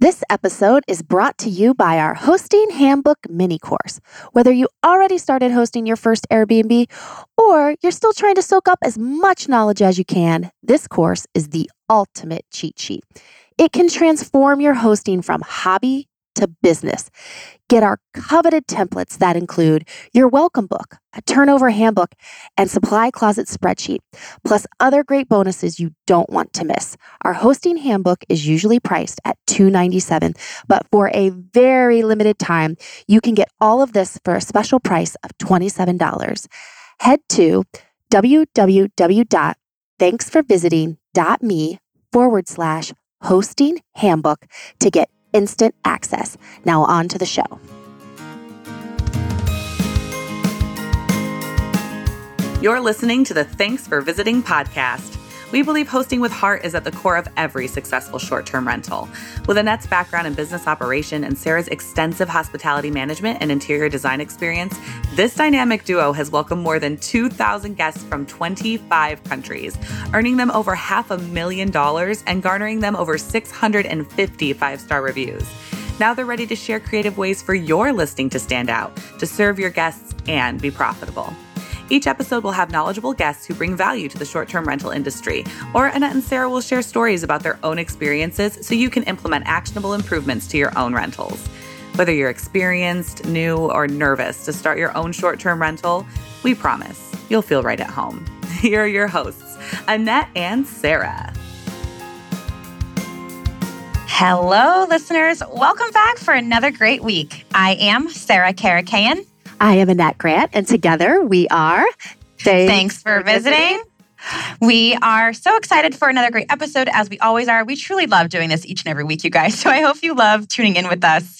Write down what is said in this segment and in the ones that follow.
This episode is brought to you by our Hosting Handbook mini course. Whether you already started hosting your first Airbnb or you're still trying to soak up as much knowledge as you can, this course is the ultimate cheat sheet. It can transform your hosting from hobby to business. Get our coveted templates that include your welcome book, a turnover handbook, and supply closet spreadsheet, plus other great bonuses you don't want to miss. Our hosting handbook is usually priced at $297, but for a very limited time, you can get all of this for a special price of $27. Head to www.thanksforvisiting.me/hosting handbook to get instant access. Now on to the show. You're listening to the Thanks for Visiting podcast. We believe hosting with heart is at the core of every successful short-term rental. With Annette's background in business operation and Sarah's extensive hospitality management and interior design experience, this dynamic duo has welcomed more than 2,000 guests from 25 countries, earning them over $500,000 and garnering them over 650 five-star reviews. Now they're ready to share creative ways for your listing to stand out, to serve your guests, and be profitable. Each episode will have knowledgeable guests who bring value to the short-term rental industry, or Annette and Sarah will share stories about their own experiences so you can implement actionable improvements to your own rentals. Whether you're experienced, new, or nervous to start your own short-term rental, we promise you'll feel right at home. Here are your hosts, Annette and Sarah. Hello, listeners. Welcome back for another great week. I am Sarah Karakayan. I am Annette Grant, and together we are... Thanks for visiting. We are so excited for another great episode, as we always are. We truly love doing this each and every week, you guys, so I hope you love tuning in with us.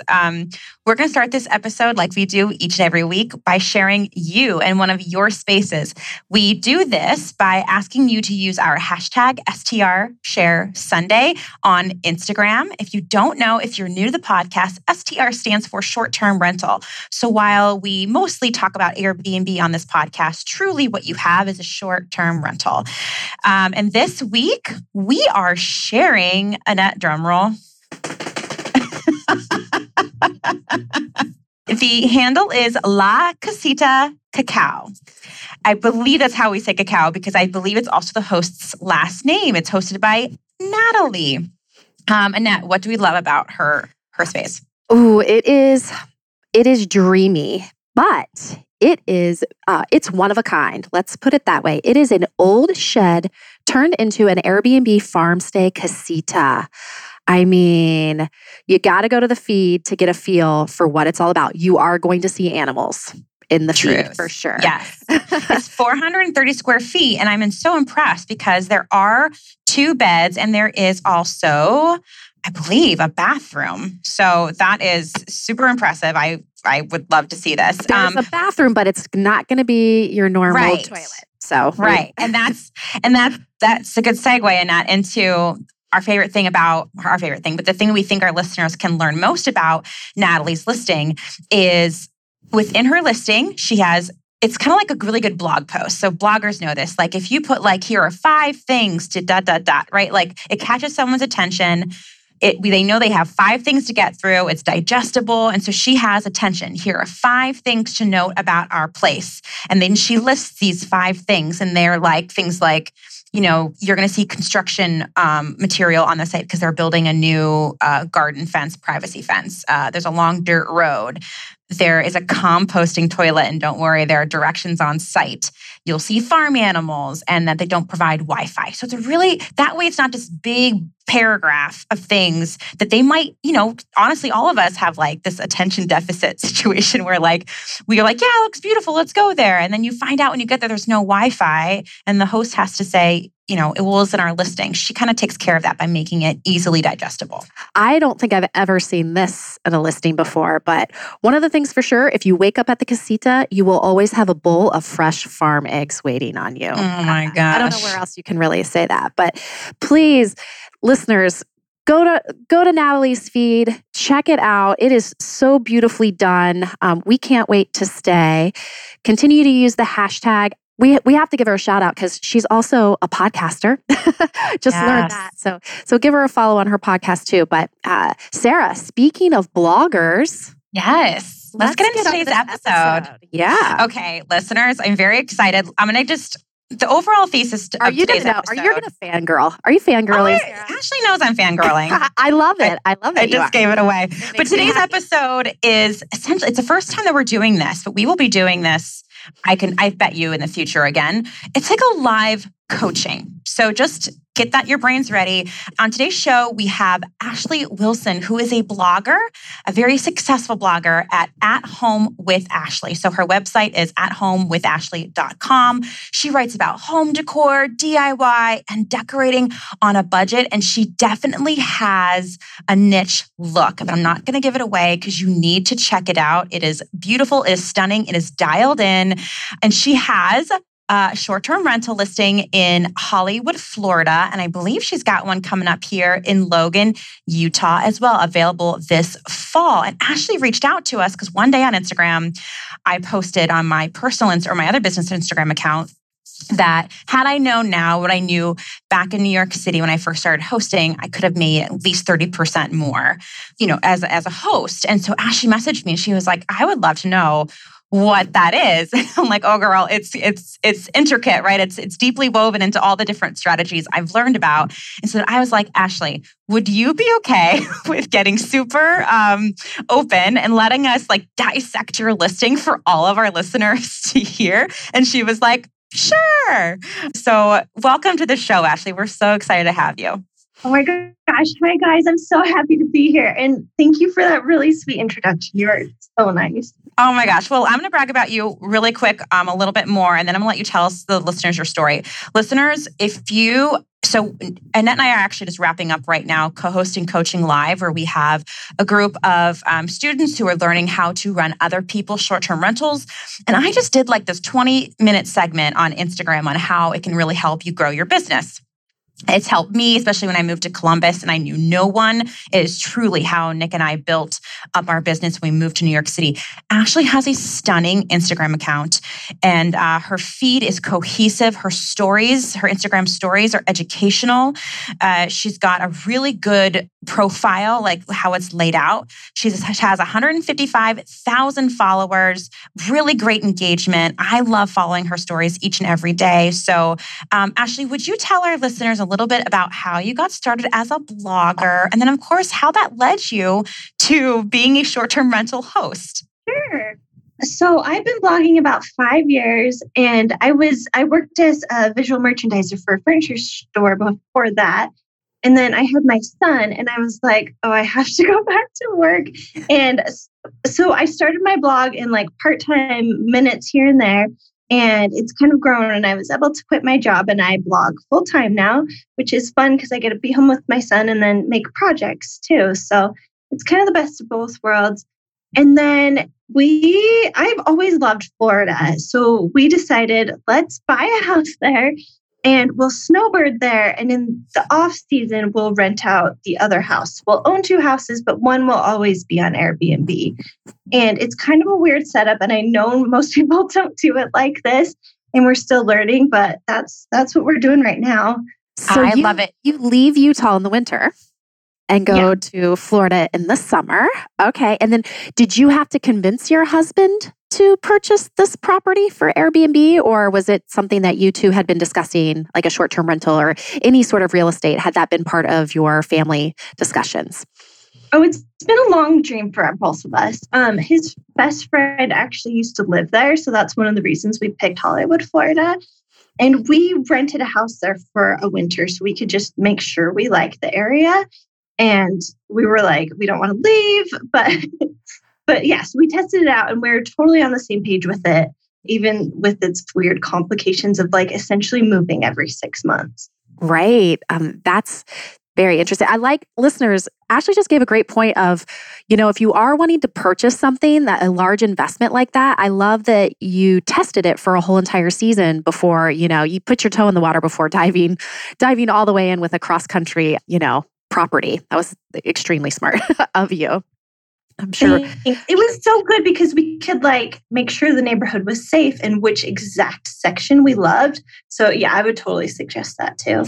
We're going to start this episode like we do each and every week by sharing you in one of your spaces. We do this by asking you to use our hashtag STRShareSunday on Instagram. If you don't know, if you're new to the podcast, STR stands for short-term rental. So while we mostly talk about Airbnb on this podcast, truly what you have is a short-term rental. And this week, we are sharing, Annette, drumroll. The handle is La Casita Cacao. I believe that's how we say cacao because I believe it's also the host's last name. It's hosted by Natalie. Annette, what do we love about her space? Ooh, it is dreamy, but... It's one of a kind. Let's put it that way. It is an old shed turned into an Airbnb farm stay casita. I mean, you got to go to the feed to get a feel for what it's all about. You are going to see animals in the feed for sure. Yes. It's 430 square feet. And I'm so impressed because there are two beds and there is also, I believe, a bathroom. So that is super impressive. I would love to see this. There's a bathroom, but it's not going to be your normal toilet. So right, and that's a good segue, Annette, into the thing we think our listeners can learn most about Natalie's listing is within her listing. She has. It's kind of like a really good blog post. So bloggers know this. Like if you put like here are five things to ... right? Like it catches someone's attention. They know they have five things to get through. It's digestible. And so she has attention. Here are five things to note about our place. And then she lists these five things. And they're like things like, you know, you're going to see construction material on the site because they're building a new garden fence, privacy fence. There's a long dirt road. There is a composting toilet. And don't worry, there are directions on site. You'll see farm animals and that they don't provide Wi-Fi. So it's that way it's not just big paragraph of things that they might, you know, honestly, all of us have like this attention deficit situation where like, we are like, yeah, it looks beautiful. Let's go there. And then you find out when you get there, there's no Wi-Fi and the host has to say, you know, it was in our listing. She kind of takes care of that by making it easily digestible. I don't think I've ever seen this in a listing before, but one of the things for sure, if you wake up at the casita, you will always have a bowl of fresh farm eggs waiting on you. Oh my gosh. I don't know where else you can really say that, but please, listeners, go to Natalie's feed, check it out. It is so beautifully done. We can't wait to stay. Continue to use the hashtag we have to give her a shout out because she's also a podcaster. Learned that. So give her a follow on her podcast too. But Sarah, speaking of bloggers. Yes. Let's get into today's episode. Yeah. Okay, listeners, I'm very excited. I'm going to the overall thesis of today's episode. Are you going to fangirl? Are you fangirling? Ashley knows I'm fangirling. I love it. I love it. I just gave it away. But today's episode is essentially, it's the first time that we're doing this, but we will be doing this, I bet you in the future again. It's like a live coaching. So just get that your brains ready. On today's show, we have Ashley Wilson, who is a blogger, a very successful blogger at Home with Ashley. So her website is athomewithashley.com. She writes about home decor, DIY, and decorating on a budget. And she definitely has a niche look. But I'm not going to give it away because you need to check it out. It is beautiful. It is stunning. It is dialed in. And she has short-term rental listing in Hollywood, Florida. And I believe she's got one coming up here in Logan, Utah as well, available this fall. And Ashley reached out to us because one day on Instagram, I posted on my personal or my other business Instagram account that had I known now what I knew back in New York City when I first started hosting, I could have made at least 30% more, as a host. And so Ashley messaged me and she was like, I would love to know what that is. And I'm like, oh girl, it's intricate, right? It's deeply woven into all the different strategies I've learned about. And so I was like, Ashley, would you be okay with getting super open and letting us dissect your listing for all of our listeners to hear? And she was like, sure. So welcome to the show, Ashley. We're so excited to have you. Oh my gosh. Hi guys. I'm so happy to be here. And thank you for that really sweet introduction. You are so nice. Oh my gosh. Well, I'm going to brag about you really quick, a little bit more, and then I'm going to let you tell us, the listeners, your story. Listeners, so Annette and I are actually just wrapping up right now co-hosting Coaching Live, where we have a group of students who are learning how to run other people's short-term rentals. And I just did this 20-minute segment on Instagram on how it can really help you grow your business. It's helped me, especially when I moved to Columbus and I knew no one. It is truly how Nick and I built up our business when we moved to New York City. Ashley has a stunning Instagram account, and her feed is cohesive. Her Instagram stories are educational. She's got a really good profile, how it's laid out. She has 155,000 followers, really great engagement. I love following her stories each and every day. So Ashley, would you tell our listeners a little bit about how you got started as a blogger, and then of course, how that led you to being a short-term rental host? Sure. So I've been blogging about 5 years, and I worked as a visual merchandiser for a furniture store before that. And then I had my son and I was like, oh, I have to go back to work. And so I started my blog in part-time minutes here and there. And it's kind of grown, and I was able to quit my job, and I blog full-time now, which is fun because I get to be home with my son and then make projects too. So it's kind of the best of both worlds. And then I've always loved Florida. So we decided, let's buy a house there. And we'll snowbird there. And in the off season, we'll rent out the other house. We'll own two houses, but one will always be on Airbnb. And it's kind of a weird setup. And I know most people don't do it like this. And we're still learning, but that's what we're doing right now. So I love it. You leave Utah in the winter and go to Florida in the summer. Okay. And then did you have to convince your husband to purchase this property for Airbnb, or was it something that you two had been discussing, like a short-term rental or any sort of real estate? Had that been part of your family discussions? Oh, it's been a long dream for both of us. His best friend actually used to live there. So that's one of the reasons we picked Hollywood, Florida. And we rented a house there for a winter so we could just make sure we liked the area. And we were like, we don't want to leave, But yes, we tested it out and we're totally on the same page with it, even with its weird complications of essentially moving every 6 months. Right. That's very interesting. I like, listeners, Ashley just gave a great point of, if you are wanting to purchase something, that a large investment like that, I love that you tested it for a whole entire season before, you put your toe in the water before diving all the way in with a cross-country, property. That was extremely smart of you. I'm sure. It was so good because we could like make sure the neighborhood was safe and which exact section we loved. So yeah, I would totally suggest that too.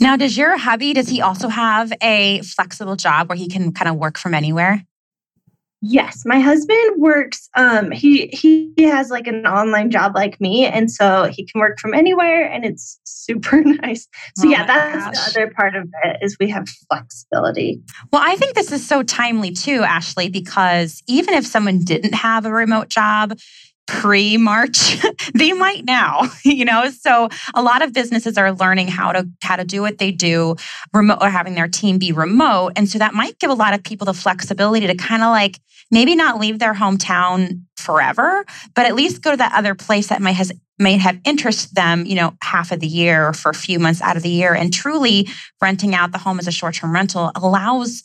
Now, does your hubby, does he also have a flexible job where he can kind of work from anywhere? Yes, my husband works, he has like an online job like me, and so he can work from anywhere and it's super nice. So that's the other part of it is we have flexibility. Well, I think this is so timely too, Ashley, because even if someone didn't have a remote job pre-March, they might now, you know? So a lot of businesses are learning how to do what they do remote or having their team be remote. And so that might give a lot of people the flexibility to kind of like maybe not leave their hometown forever, but at least go to that other place that might have interest them, you know, half of the year or for a few months out of the year. And truly renting out the home as a short-term rental allows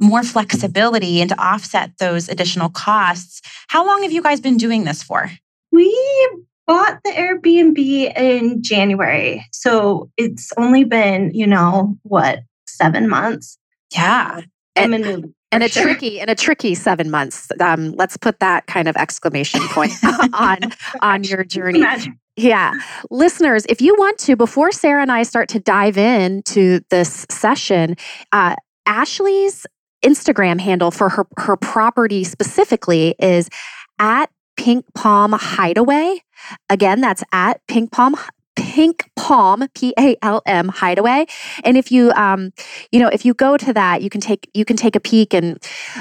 more flexibility and to offset those additional costs. How long have you guys been doing this for? We bought the Airbnb in January. So it's only been, 7 months? Yeah. And a tricky 7 months. Let's put that kind of exclamation point on your journey. Imagine. Yeah. Listeners, if you want to, before Sarah and I start to dive into this session, Ashley's Instagram handle for her property specifically is at Pink Palm Hideaway. Again, that's at Pink Palm PALM Hideaway. And if you if you go to that, you can take a peek and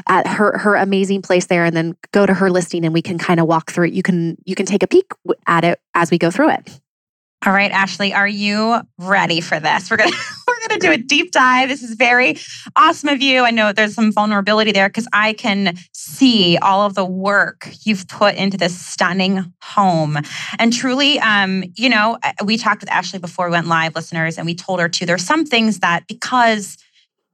at her amazing place there, and then go to her listing, and we can kind of walk through it. You can take a peek at it as we go through it. All right, Ashley, are you ready for this? We're gonna do a deep dive. This is very awesome of you. I know there's some vulnerability there because I can see all of the work you've put into this stunning home. And truly, we talked with Ashley before we went live, listeners, and we told her too, there's some things that because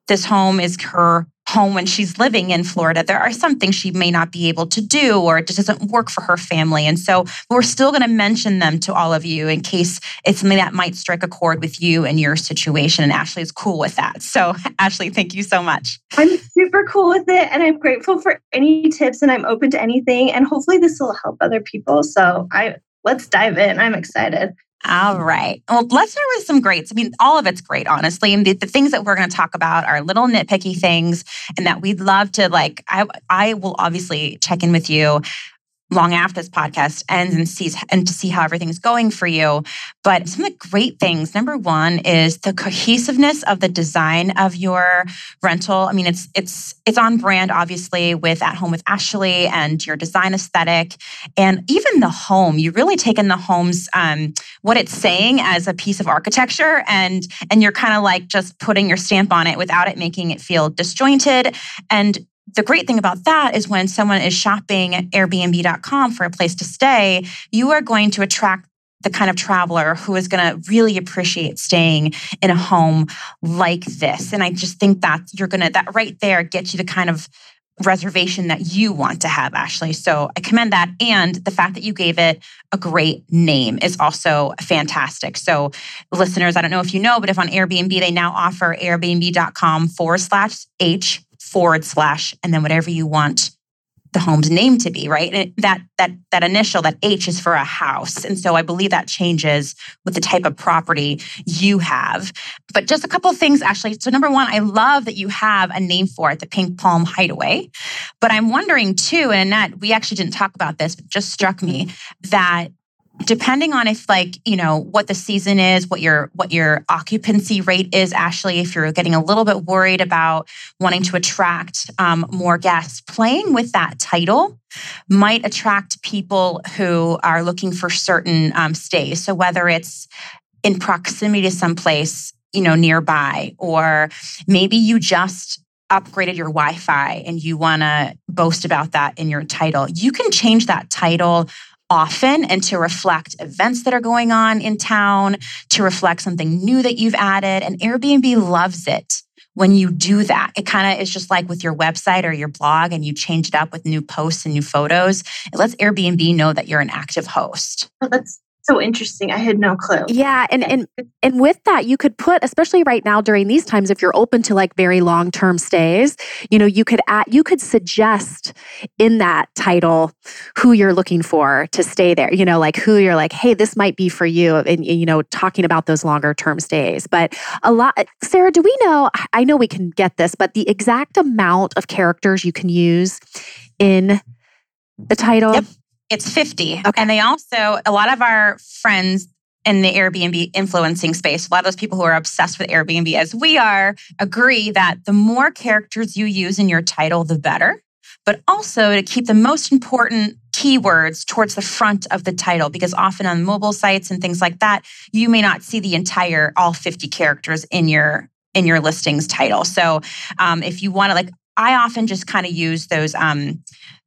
this home is her home when she's living in Florida, there are some things she may not be able to do or it just doesn't work for her family. And so we're still going to mention them to all of you in case it's something that might strike a chord with you and your situation. And Ashley is cool with that. So Ashley, thank you so much. I'm super cool with it. And I'm grateful for any tips and I'm open to anything. And hopefully this will help other people. So let's dive in. I'm excited. All right. Well, let's start with some greats. I mean, all of it's great, honestly. And the things that we're going to talk about are little nitpicky things and that we'd love to like, I will obviously check in with you long after this podcast ends and to see how everything's going for you. But some of the great things, number one is the cohesiveness of the design of your rental. I mean, it's on brand, obviously, with At Home with Ashley and your design aesthetic. And even the home, you really take in the home's, what it's saying as a piece of architecture and you're kind of like just putting your stamp on it without it making it feel disjointed. And the great thing about that is when someone is shopping at Airbnb.com for a place to stay, you are going to attract the kind of traveler who is going to really appreciate staying in a home like this. And I just think that that right there gets you the kind of reservation that you want to have, Ashley. So I commend that. And the fact that you gave it a great name is also fantastic. So listeners, I don't know if you know, but if on Airbnb, they now offer Airbnb.com/H/ and then whatever you want the home's name to be, right? And that initial, that H is for a house. And so I believe that changes with the type of property you have. But just a couple of things, actually. So number one, I love that you have a name for it, the Pink Palm Hideaway. But I'm wondering too, and Annette, we actually didn't talk about this, but it just struck me that depending on if what the season is, what your occupancy rate is, Ashley, if you're getting a little bit worried about wanting to attract more guests, playing with that title might attract people who are looking for certain stays. So whether it's in proximity to someplace, nearby, or maybe you just upgraded your Wi-Fi and you want to boast about that in your title, you can change that title often and to reflect events that are going on in town, to reflect something new that you've added. And Airbnb loves it when you do that. It kind of is just like with your website or your blog and you change it up with new posts and new photos. It lets Airbnb know that you're an active host. Well, that's so interesting. I had no clue. Yeah. And with that, you could put, especially right now during these times, if you're open to like very long-term stays, you know, you could suggest in that title who you're looking for to stay there, you know, like who you're like, hey, this might be for you. And, you know, talking about those longer term stays, but a lot, Sarah, do we know, I know we can get this, but the exact amount of characters you can use in the title? Yep. It's 50. Okay. And they also, a lot of our friends in the Airbnb influencing space, a lot of those people who are obsessed with Airbnb as we are, agree that the more characters you use in your title, the better. But also to keep the most important keywords towards the front of the title, because often on mobile sites and things like that, you may not see the entire, all 50 characters in your listing's title. So if you want to, like, I often just kind of use those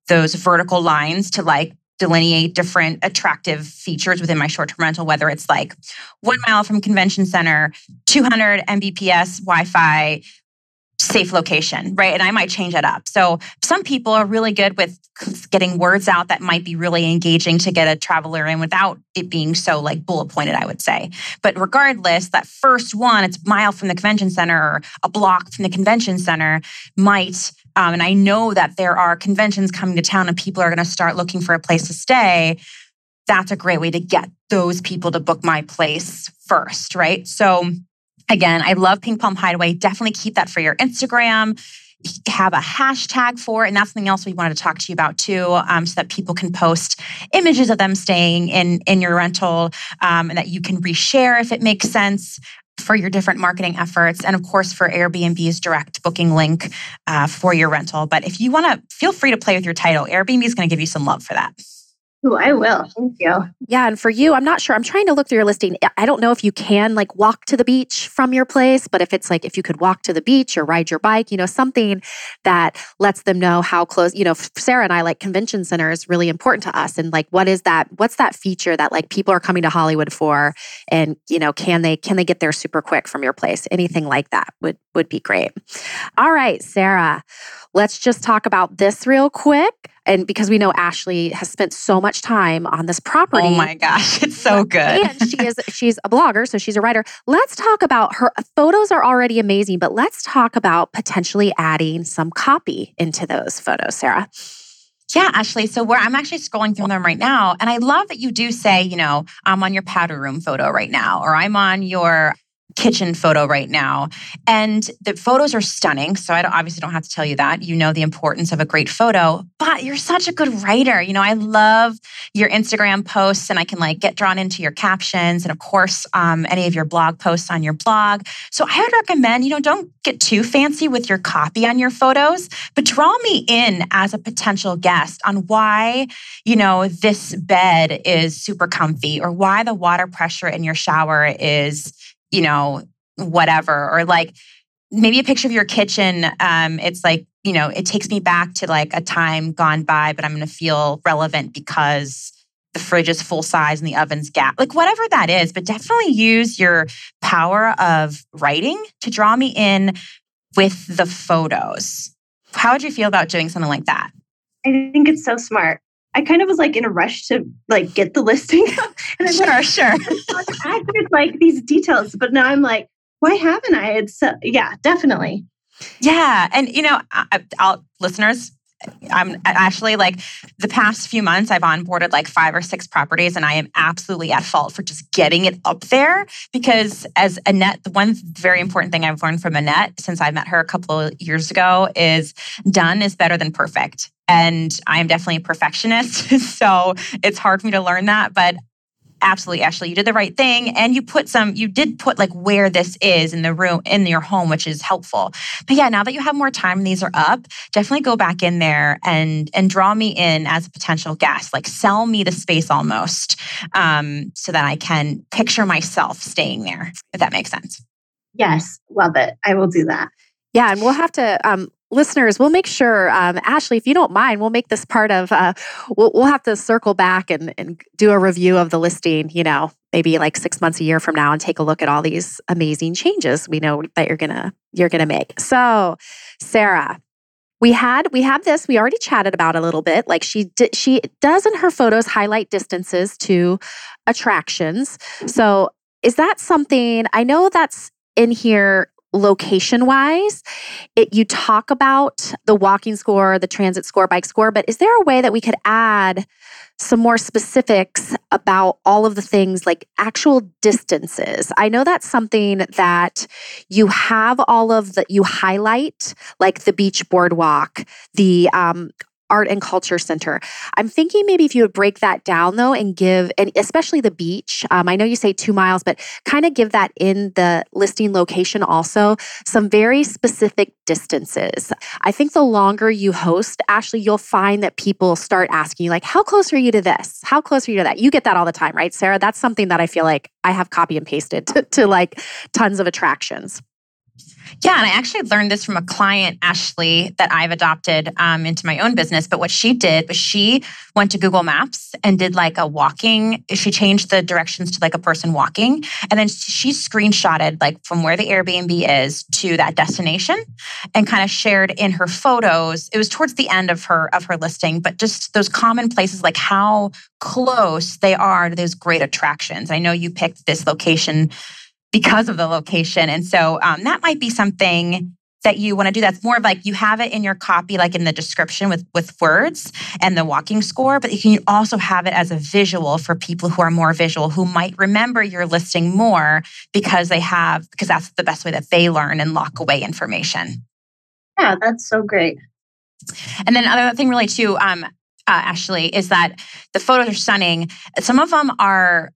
vertical lines to like delineate different attractive features within my short-term rental, whether it's like 1 mile from convention center, 200 Mbps Wi-Fi, safe location, right? And I might change that up. So some people are really good with getting words out that might be really engaging to get a traveler in without it being so like bullet pointed, I would say. But regardless, that first one, it's a mile from the convention center or a block from the convention center might... and I know that there are conventions coming to town and people are going to start looking for a place to stay. That's a great way to get those people to book my place first, right? So again, I love Pink Palm Hideaway. Definitely keep that for your Instagram. Have a hashtag for it. And that's something else we wanted to talk to you about too, so that people can post images of them staying in your rental and that you can reshare if it makes sense for your different marketing efforts, and of course for Airbnb's direct booking link for your rental. But if you want to, feel free to play with your title. Airbnb is going to give you some love for that. Oh, I will. Thank you. Yeah. And for you, I'm not sure. I'm trying to look through your listing. I don't know if you can like walk to the beach from your place, but if it's like, if you could walk to the beach or ride your bike, you know, something that lets them know how close, you know, Sarah and I, like convention center is really important to us. And like, what is that? What's that feature that like people are coming to Hollywood for? And, you know, can they get there super quick from your place? Anything like that would be great. All right, Sarah, let's just talk about this real quick. And because we know Ashley has spent so much time on this property. Oh my gosh, it's so good. And she's a blogger, so she's a writer. Let's talk about her photos are already amazing, but let's talk about potentially adding some copy into those photos, Sarah. Yeah, Ashley. So where I'm actually scrolling through them right now, and I love that you do say, you know, I'm on your powder room photo right now, or I'm on your kitchen photo right now. And the photos are stunning. So I obviously don't have to tell you that. You know the importance of a great photo, but you're such a good writer. You know, I love your Instagram posts and I can like get drawn into your captions and of course, any of your blog posts on your blog. So I would recommend, you know, don't get too fancy with your copy on your photos, but draw me in as a potential guest on why, you know, this bed is super comfy or why the water pressure in your shower is, you know, whatever, or like maybe a picture of your kitchen. It's like, you know, it takes me back to like a time gone by, but I'm going to feel relevant because the fridge is full size and the oven's gap, like whatever that is, but definitely use your power of writing to draw me in with the photos. How would you feel about doing something like that? I think it's so smart. I kind of was like in a rush to like get the listing. And I'm like, sure. I could like these details, but now I'm like, why haven't I? Yeah, definitely. Yeah. And you know, listeners, I'm actually like the past few months, I've onboarded like 5 or 6 properties and I am absolutely at fault for just getting it up there because as Annette, the one very important thing I've learned from Annette since I met her a couple of years ago is done is better than perfect. And I am definitely a perfectionist. So it's hard for me to learn that, but absolutely, Ashley, you did the right thing. And you did put like where this is in the room, in your home, which is helpful. But yeah, now that you have more time and these are up, definitely go back in there and draw me in as a potential guest, like sell me the space almost, so that I can picture myself staying there, if that makes sense. Yes. Love it. I will do that. Yeah. And we'll have to, listeners, we'll make sure, Ashley, if you don't mind, we'll make this part of, we'll have to circle back and do a review of the listing, you know, maybe like 6 months, a year from now and take a look at all these amazing changes we know that you're going to make. So Sarah, We have this, we already chatted about a little bit. Like she does in her photos highlight distances to attractions. So is that something, I know that's in here location-wise. You talk about the walking score, the transit score, bike score, but is there a way that we could add some more specifics about all of the things like actual distances? I know that's something that you have all of that you highlight, like the beach boardwalk, the Art and Culture Center. I'm thinking maybe if you would break that down though and give, and especially the beach, I know you say 2 miles, but kind of give that in the listing location also, some very specific distances. I think the longer you host, Ashley, you'll find that people start asking you like, how close are you to this? How close are you to that? You get that all the time, right, Sarah? That's something that I feel like I have copy and pasted to like tons of attractions. Yeah, and I actually learned this from a client, Ashley, that I've adopted into my own business. But what she did was she went to Google Maps and did like a walking. She changed the directions to like a person walking. And then she screenshotted like from where the Airbnb is to that destination and kind of shared in her photos. It was towards the end of her listing, but just those common places, like how close they are to those great attractions. I know you picked this location because of the location. And so that might be something that you want to do. That's more of like you have it in your copy, like in the description with words and the walking score, but you can also have it as a visual for people who are more visual, who might remember your listing more because that's the best way that they learn and lock away information. Yeah, that's so great. And then another thing really too, Ashley, is that the photos are stunning. Some of them are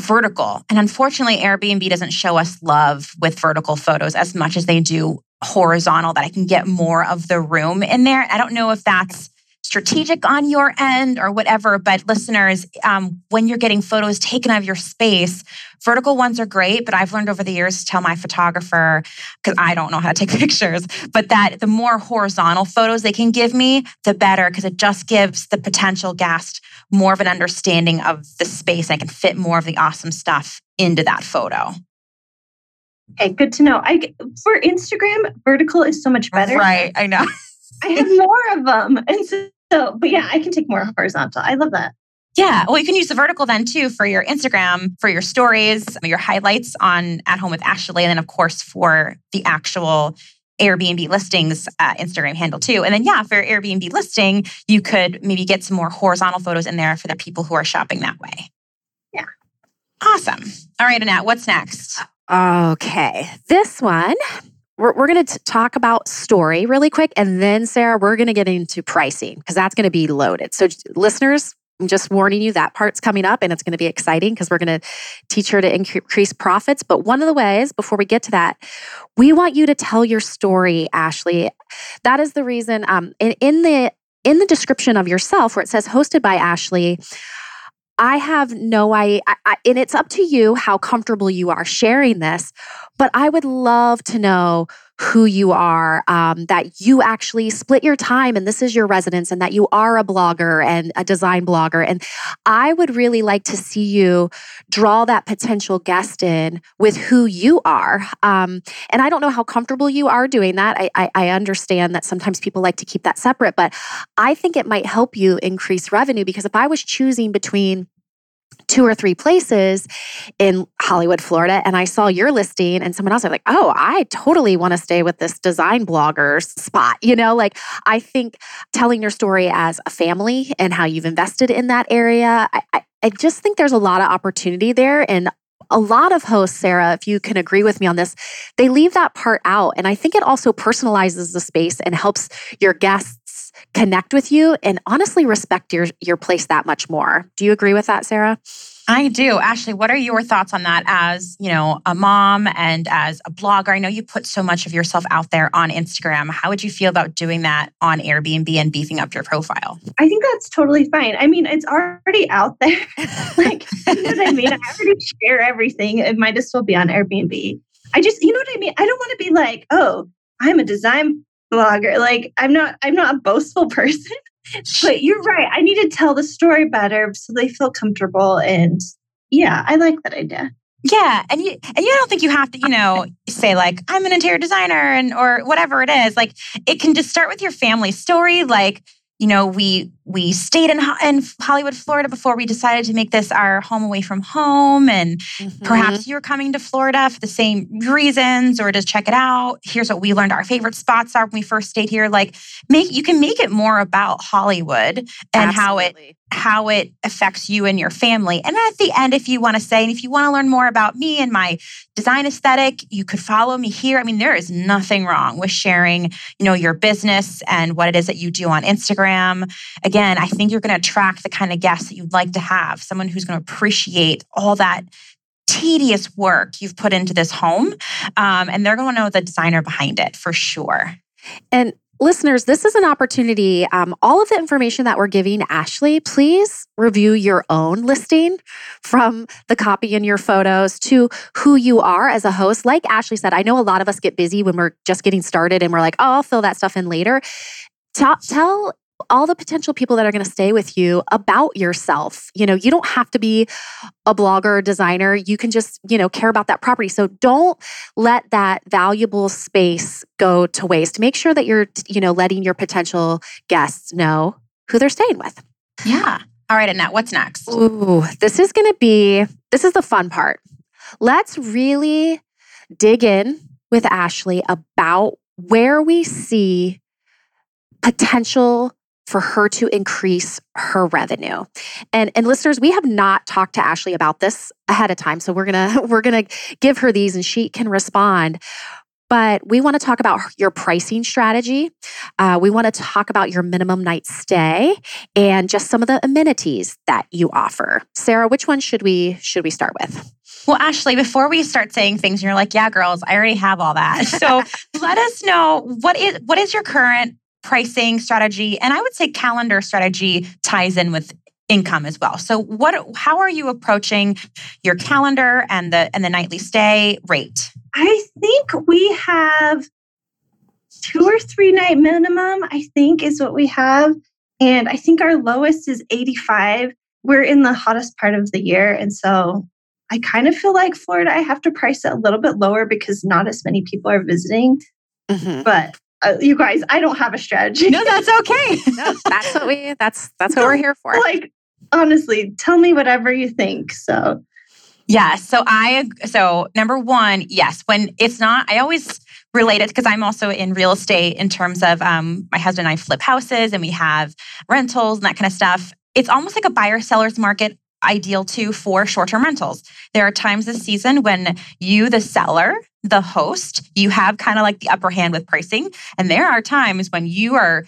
vertical. And unfortunately, Airbnb doesn't show us love with vertical photos as much as they do horizontal, that I can get more of the room in there. I don't know if that's strategic on your end or whatever, but listeners, when you're getting photos taken of your space, vertical ones are great, but I've learned over the years to tell my photographer, because I don't know how to take pictures, but that the more horizontal photos they can give me, the better, because it just gives the potential guest more of an understanding of the space. I can fit more of the awesome stuff into that photo. Okay, good to know. For Instagram, vertical is so much better. Right, I know. I have more of them. And so, but yeah, I can take more horizontal. I love that. Yeah. Well, you can use the vertical then too for your Instagram, for your stories, your highlights on At Home with Ashley. And then, of course, for the actual Airbnb listings Instagram handle too. And then, yeah, for your Airbnb listing, you could maybe get some more horizontal photos in there for the people who are shopping that way. Yeah. Awesome. All right, Annette, what's next? Okay. This one. We're going to talk about story really quick. And then, Sarah, we're going to get into pricing because that's going to be loaded. So listeners, I'm just warning you that part's coming up and it's going to be exciting because we're going to teach her to increase profits. But one of the ways, before we get to that, we want you to tell your story, Ashley. That is the reason in the description of yourself where it says hosted by Ashley, and it's up to you how comfortable you are sharing this, but I would love to know who you are, that you actually split your time and this is your residence and that you are a blogger and a design blogger. And I would really like to see you draw that potential guest in with who you are. And I don't know how comfortable you are doing that. I understand that sometimes people like to keep that separate, but I think it might help you increase revenue because if I was choosing between 2 or 3 places in Hollywood, Florida, and I saw your listing and someone else, I'm like, oh, I totally want to stay with this design blogger's spot. You know, like I think telling your story as a family and how you've invested in that area, I just think there's a lot of opportunity there. And a lot of hosts, Sarah, if you can agree with me on this, they leave that part out. And I think it also personalizes the space and helps your guests connect with you and honestly respect your place that much more. Do you agree with that, Sarah? I do. Ashley, what are your thoughts on that as, you know, a mom and as a blogger? I know you put so much of yourself out there on Instagram. How would you feel about doing that on Airbnb and beefing up your profile? I think that's totally fine. I mean, it's already out there. Like, you know what I mean? I already share everything. It might as well be on Airbnb. I just, you know what I mean? I don't want to be like, oh, I'm a design blogger. Like, I'm not a boastful person. But you're right. I need to tell the story better so they feel comfortable. And yeah, I like that idea. Yeah. And you don't think you have to, you know, say like, I'm an interior designer and, or whatever it is. Like it can just start with your family story. Like, you know, we stayed in Hollywood, Florida before we decided to make this our home away from home. And perhaps you're coming to Florida for the same reasons or to check it out. Here's what we learned our favorite spots are when we first stayed here. Like you can make it more about Hollywood and how it affects you and your family. And then at the end, if you want to say, and if you want to learn more about me and my design aesthetic, you could follow me here. I mean, there is nothing wrong with sharing, you know, your business and what it is that you do on Instagram. Again, I think you're going to attract the kind of guests that you'd like to have, someone who's going to appreciate all that tedious work you've put into this home. And they're going to know the designer behind it for sure. And listeners, this is an opportunity. All of the information that we're giving Ashley, please review your own listing, from the copy in your photos to who you are as a host. Like Ashley said, I know a lot of us get busy when we're just getting started and we're like, oh, I'll fill that stuff in later. Tell all the potential people that are going to stay with you about yourself. You know, you don't have to be a blogger or designer. You can just, you know, care about that property. So don't let that valuable space go to waste. Make sure that you're, you know, letting your potential guests know who they're staying with. Yeah. All right, Annette, what's next? Ooh, this is the fun part. Let's really dig in with Ashley about where we see potential for her to increase her revenue. And listeners, we have not talked to Ashley about this ahead of time. So we're gonna give her these and she can respond. But we want to talk about your pricing strategy. We want to talk about your minimum night stay and just some of the amenities that you offer. Sarah, which one should we start with? Well, Ashley, before we start saying things, you're like, yeah, girls, I already have all that. So let us know what is your current pricing strategy, and I would say calendar strategy ties in with income as well. So how are you approaching your calendar and the nightly stay rate? I think we have 2 or 3 night minimum, I think is what we have. And I think our lowest is 85. We're in the hottest part of the year. And so I kind of feel like Florida, I have to price it a little bit lower because not as many people are visiting. Mm-hmm. But you guys, I don't have a strategy. No, that's okay. No, that's what what we're here for. Like, honestly, tell me whatever you think. So, yeah. So number one, yes. When it's not, I always relate it because I'm also in real estate in terms of my husband and I flip houses and we have rentals and that kind of stuff. It's almost like a buyer-seller's market ideal too for short-term rentals. There are times this season when you, the seller, the host, you have kind of like the upper hand with pricing. And there are times when you are,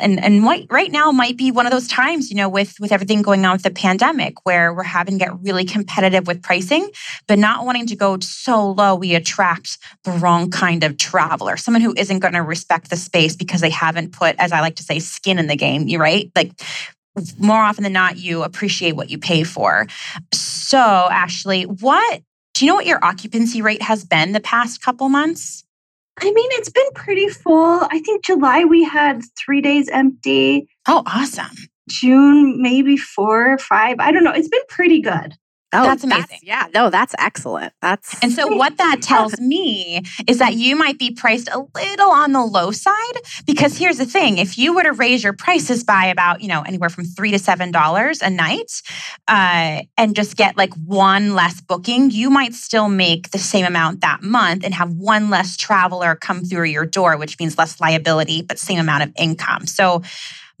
and right now might be one of those times, you know, with everything going on with the pandemic where we're having to get really competitive with pricing, but not wanting to go so low, we attract the wrong kind of traveler, someone who isn't going to respect the space because they haven't put, as I like to say, skin in the game, you're right? Like, more often than not, you appreciate what you pay for. So, Ashley, do you know what your occupancy rate has been the past couple months? I mean, it's been pretty full. I think July we had 3 days empty. Oh, awesome. June, maybe 4 or 5. I don't know. It's been pretty good. Oh, that's amazing. That's excellent. And so what that tells me is that you might be priced a little on the low side, because here's the thing, if you were to raise your prices by about, you know, anywhere from $3 to $7 a night and just get like one less booking, you might still make the same amount that month and have one less traveler come through your door, which means less liability, but same amount of income. So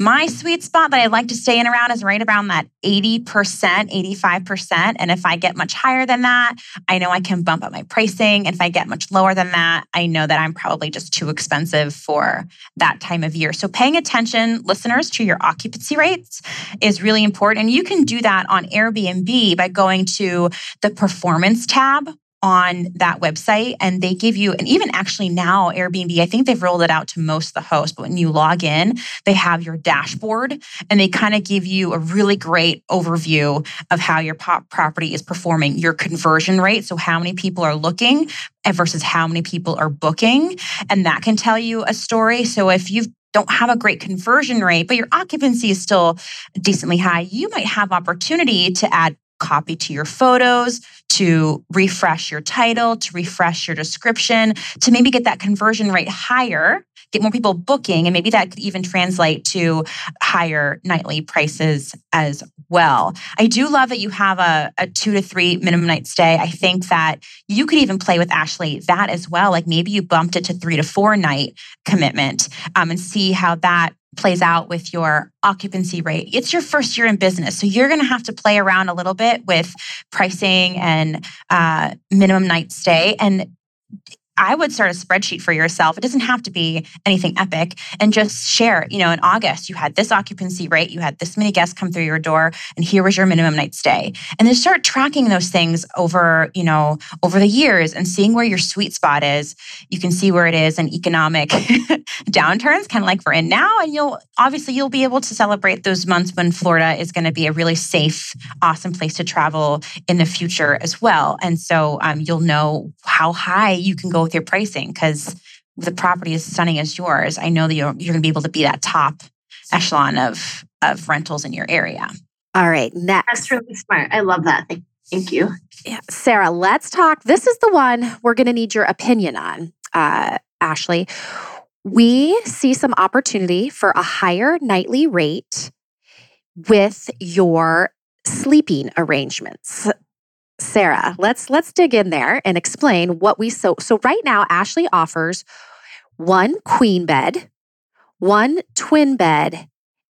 my sweet spot that I like to stay in around is right around that 80%, 85%. And if I get much higher than that, I know I can bump up my pricing. If I get much lower than that, I know that I'm probably just too expensive for that time of year. So paying attention, listeners, to your occupancy rates is really important. And you can do that on Airbnb by going to the performance tab on that website, and they give you, and even actually now Airbnb, I think they've rolled it out to most of the hosts, but when you log in, they have your dashboard and they kind of give you a really great overview of how your property is performing, your conversion rate. So how many people are looking versus how many people are booking. And that can tell you a story. So if you've don't have a great conversion rate, but your occupancy is still decently high, you might have opportunity to add copy to your photos, to refresh your title, to refresh your description, to maybe get that conversion rate higher, get more people booking, and maybe that could even translate to higher nightly prices as well. I do love that you have a 2 to 3 minimum night stay. I think that you could even play with Ashley that as well. Like maybe you bumped it to 3 to 4 night commitment and see how that plays out with your occupancy rate. It's your first year in business, so you're going to have to play around a little bit with pricing and minimum night stay. And I would start a spreadsheet for yourself. It doesn't have to be anything epic, and just share, in August, you had this occupancy rate, you had this many guests come through your door, and here was your minimum night stay. And then start tracking those things over the years and seeing where your sweet spot is. You can see where it is in economic downturns, kind of like we're in now. And you'll be able to celebrate those months when Florida is going to be a really safe, awesome place to travel in the future as well. And so you'll know how high you can go with your pricing, because the property is stunning as yours. I know that you're going to be able to be that top echelon of rentals in your area. All right, next. That's really smart. I love that. Thank you. Yeah, Sarah, let's talk. This is the one we're going to need your opinion on, Ashley. We see some opportunity for a higher nightly rate with your sleeping arrangements. Sarah, let's dig in there and explain what we so right now Ashley offers 1 queen bed, 1 twin bed,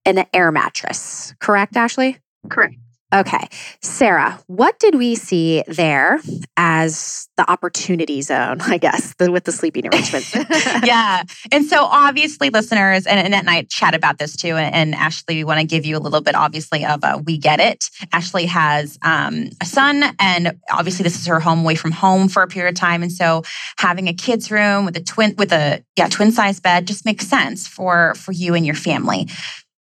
and an air mattress. Correct, Ashley? Correct. Okay. Sarah, what did we see there as the opportunity zone, I guess, with the sleeping arrangements? Yeah. And so obviously, listeners, and Annette and I chat about this too, and Ashley, we want to give you a little bit, obviously, of a we get it. Ashley has a son, and obviously this is her home away from home for a period of time. And so having a kid's room with a twin-size bed just makes sense for you and your family.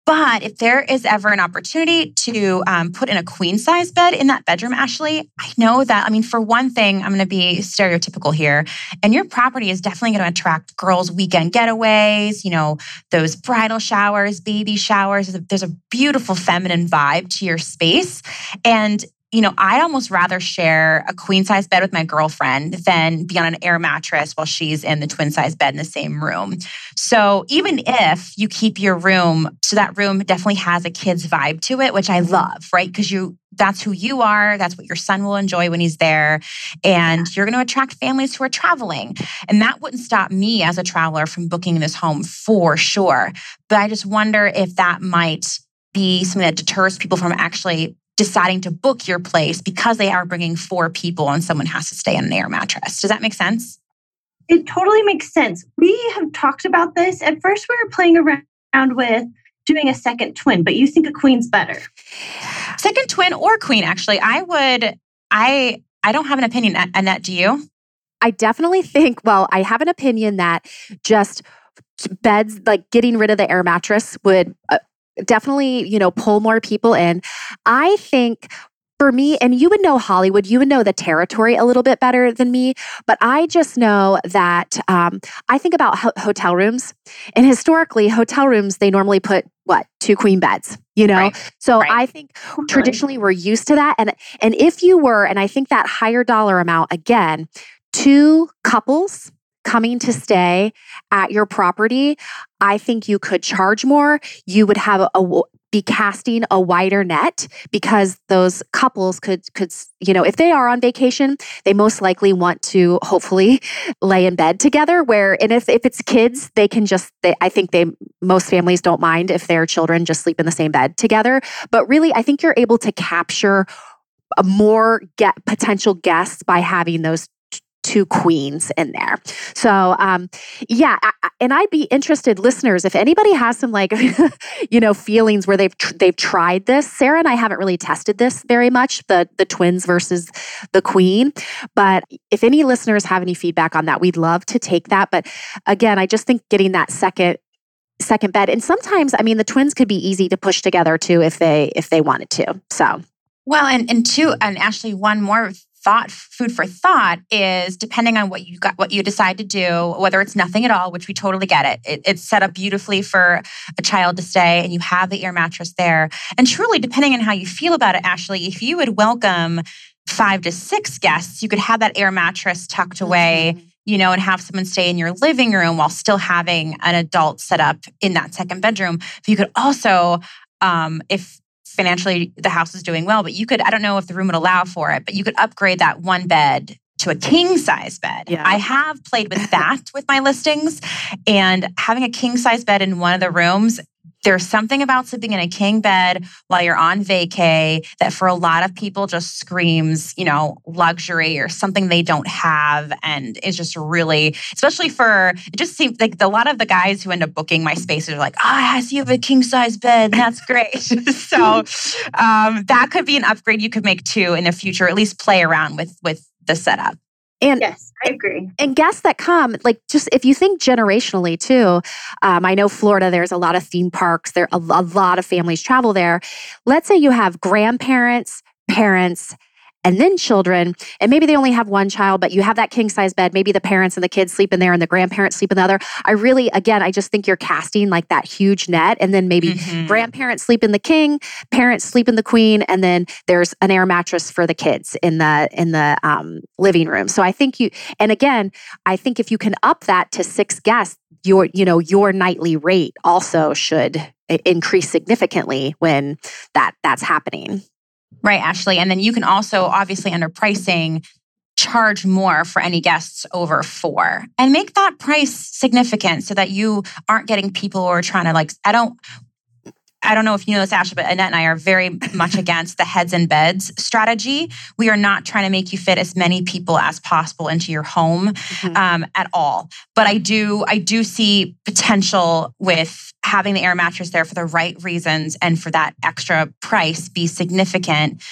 But if there is ever an opportunity to put in a queen size bed in that bedroom, Ashley, I know that, for one thing, I'm going to be stereotypical here. And your property is definitely going to attract girls' weekend getaways, those bridal showers, baby showers. There's a beautiful feminine vibe to your space. And I'd almost rather share a queen size bed with my girlfriend than be on an air mattress while she's in the twin size bed in the same room. So even if you keep your room, so that room definitely has a kid's vibe to it, which I love, right? Because that's who you are. That's what your son will enjoy when he's there. And you're going to attract families who are traveling. And that wouldn't stop me as a traveler from booking this home for sure. But I just wonder if that might be something that deters people from actually deciding to book your place, because they are bringing 4 people and someone has to stay on an air mattress. Does that make sense? It totally makes sense. We have talked about this. At first, we were playing around with doing a second twin, but you think a queen's better. Second twin or queen, actually. I don't have an opinion. Annette, do you? I definitely think, I have an opinion that just beds, like getting rid of the air mattress would... definitely, pull more people in. I think for me, and you would know Hollywood, you would know the territory a little bit better than me, but I just know that I think about hotel rooms. And historically, hotel rooms, they normally put 2 queen beds, Right. So right. I think traditionally we're used to that. And if you were, and I think that higher dollar amount, again, 2 couples coming to stay at your property, I think you could charge more. You would have be casting a wider net, because those couples could if they are on vacation, they most likely want to hopefully lay in bed together. And if it's kids, they can just. Most families don't mind if their children just sleep in the same bed together. But really, I think you're able to capture more potential guests by having those 2 queens in there. So, and I'd be interested, listeners, if anybody has some feelings where they've tried this. Sarah and I haven't really tested this very much, the twins versus the queen. But if any listeners have any feedback on that, we'd love to take that. But again, I just think getting that second bed, and sometimes, the twins could be easy to push together too if they wanted to. So, and Ashley, one more food for thought is, depending on what you decide to do, whether it's nothing at all, which we totally get it. It's set up beautifully for a child to stay, and you have the air mattress there. And truly, depending on how you feel about it, Ashley, if you would welcome 5 to 6 guests, you could have that air mattress tucked away, you know, and have someone stay in your living room while still having an adult set up in that second bedroom. But you could also, if financially the house is doing well, but you could, I don't know if the room would allow for it, but you could upgrade that one bed to a king size bed. Yeah. I have played with that with my listings, and having a king size bed in one of the rooms, there's something about sleeping in a king bed while you're on vacay that for a lot of people just screams, you know, luxury or something they don't have. And it's just really, especially for, it just seems like a lot of the guys who end up booking my spaces are like, I see you have a king size bed. That's great. So that could be an upgrade you could make too in the future, at least play around with the setup. And yes, I agree. And guests that come, like, just if you think generationally too, I know Florida, there's a lot of theme parks. There a lot of families travel there. Let's say you have grandparents, parents, and then children, and maybe they only have one child, but you have that king size bed. Maybe the parents and the kids sleep in there and the grandparents sleep in the other. I just think you're casting like that huge net, and then maybe grandparents sleep in the king, parents sleep in the queen, and then there's an air mattress for the kids in the living room. So I think I think if you can up that to 6 guests, your nightly rate also should increase significantly when that's happening. Right, Ashley. And then you can also, obviously, under pricing, charge more for any guests over 4 and make that price significant so that you aren't getting people who are trying to I don't know if you know this, Ashley, but Annette and I are very much against the heads in beds strategy. We are not trying to make you fit as many people as possible into your home at all. But I do see potential with having the air mattress there for the right reasons and for that extra price be significant.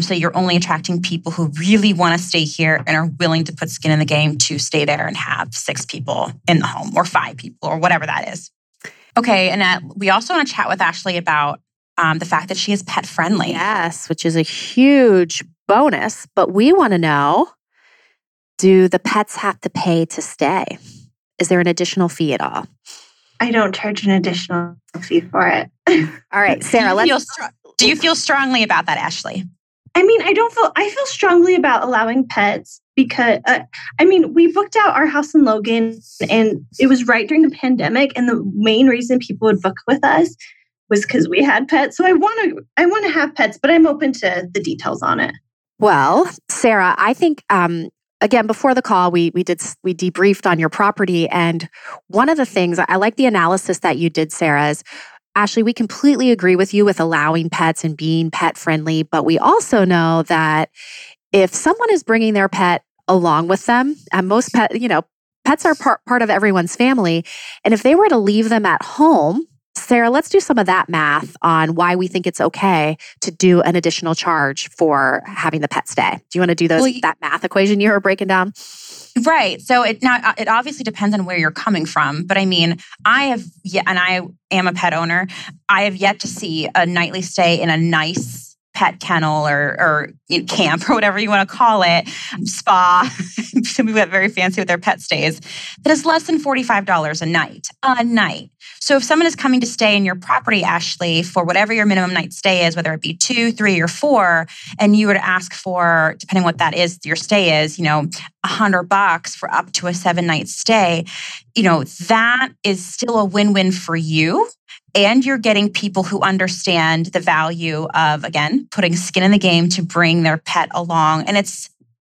So you're only attracting people who really want to stay here and are willing to put skin in the game to stay there and have 6 people in the home, or 5 people, or whatever that is. Okay, Annette, we also want to chat with Ashley about the fact that she is pet friendly. Yes, which is a huge bonus. But we want to know, do the pets have to pay to stay? Is there an additional fee at all? I don't charge an additional fee for it. All right, Sarah, do you feel strongly about that, Ashley? I mean, I feel strongly about allowing pets because, we booked out our house in Logan, and it was right during the pandemic. And the main reason people would book with us was because we had pets. So I want to have pets, but I'm open to the details on it. Well, Sarah, I think, again, before the call, we debriefed on your property. And one of the things, I like the analysis that you did, Sarah, is, Ashley, we completely agree with you with allowing pets and being pet friendly. But we also know that if someone is bringing their pet along with them, and most pets are part of everyone's family. And if they were to leave them at home, Sarah, let's do some of that math on why we think it's okay to do an additional charge for having the pet stay. Do you want to do that math equation you were breaking down? Right. So it obviously depends on where you're coming from. But I mean, I am a pet owner. I have yet to see a nightly stay in a nice pet kennel or camp or whatever you want to call it, spa. Some people get very fancy with their pet stays. That is less than $45 a night. So if someone is coming to stay in your property, Ashley, for whatever your minimum night stay is, whether it be 2, 3, or 4, and you were to ask for, depending on what that is, your stay is, $100 for up to a 7-night stay, that is still a win-win for you. And you're getting people who understand the value of, again, putting skin in the game to bring their pet along. And it's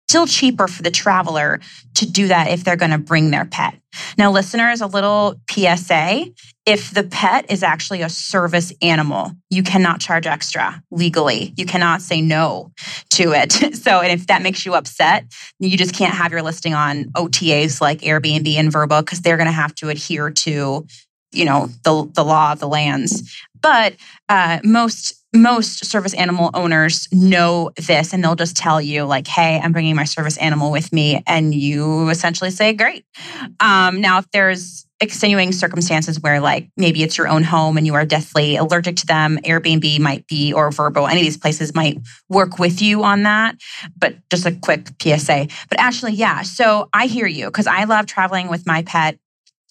still cheaper for the traveler to do that if they're going to bring their pet. Now, listeners, a little PSA, if the pet is actually a service animal, you cannot charge extra legally. You cannot say no to it. So, and if that makes you upset, you just can't have your listing on OTAs like Airbnb and Vrbo, because they're going to have to adhere to the law of the lands. But most service animal owners know this, and they'll just tell you like, hey, I'm bringing my service animal with me. And you essentially say, great. Now, if there's extenuating circumstances where like maybe it's your own home and you are deathly allergic to them, Airbnb might be, or Vrbo, any of these places might work with you on that. But just a quick PSA. But Ashley, yeah, so I hear you because I love traveling with my pet.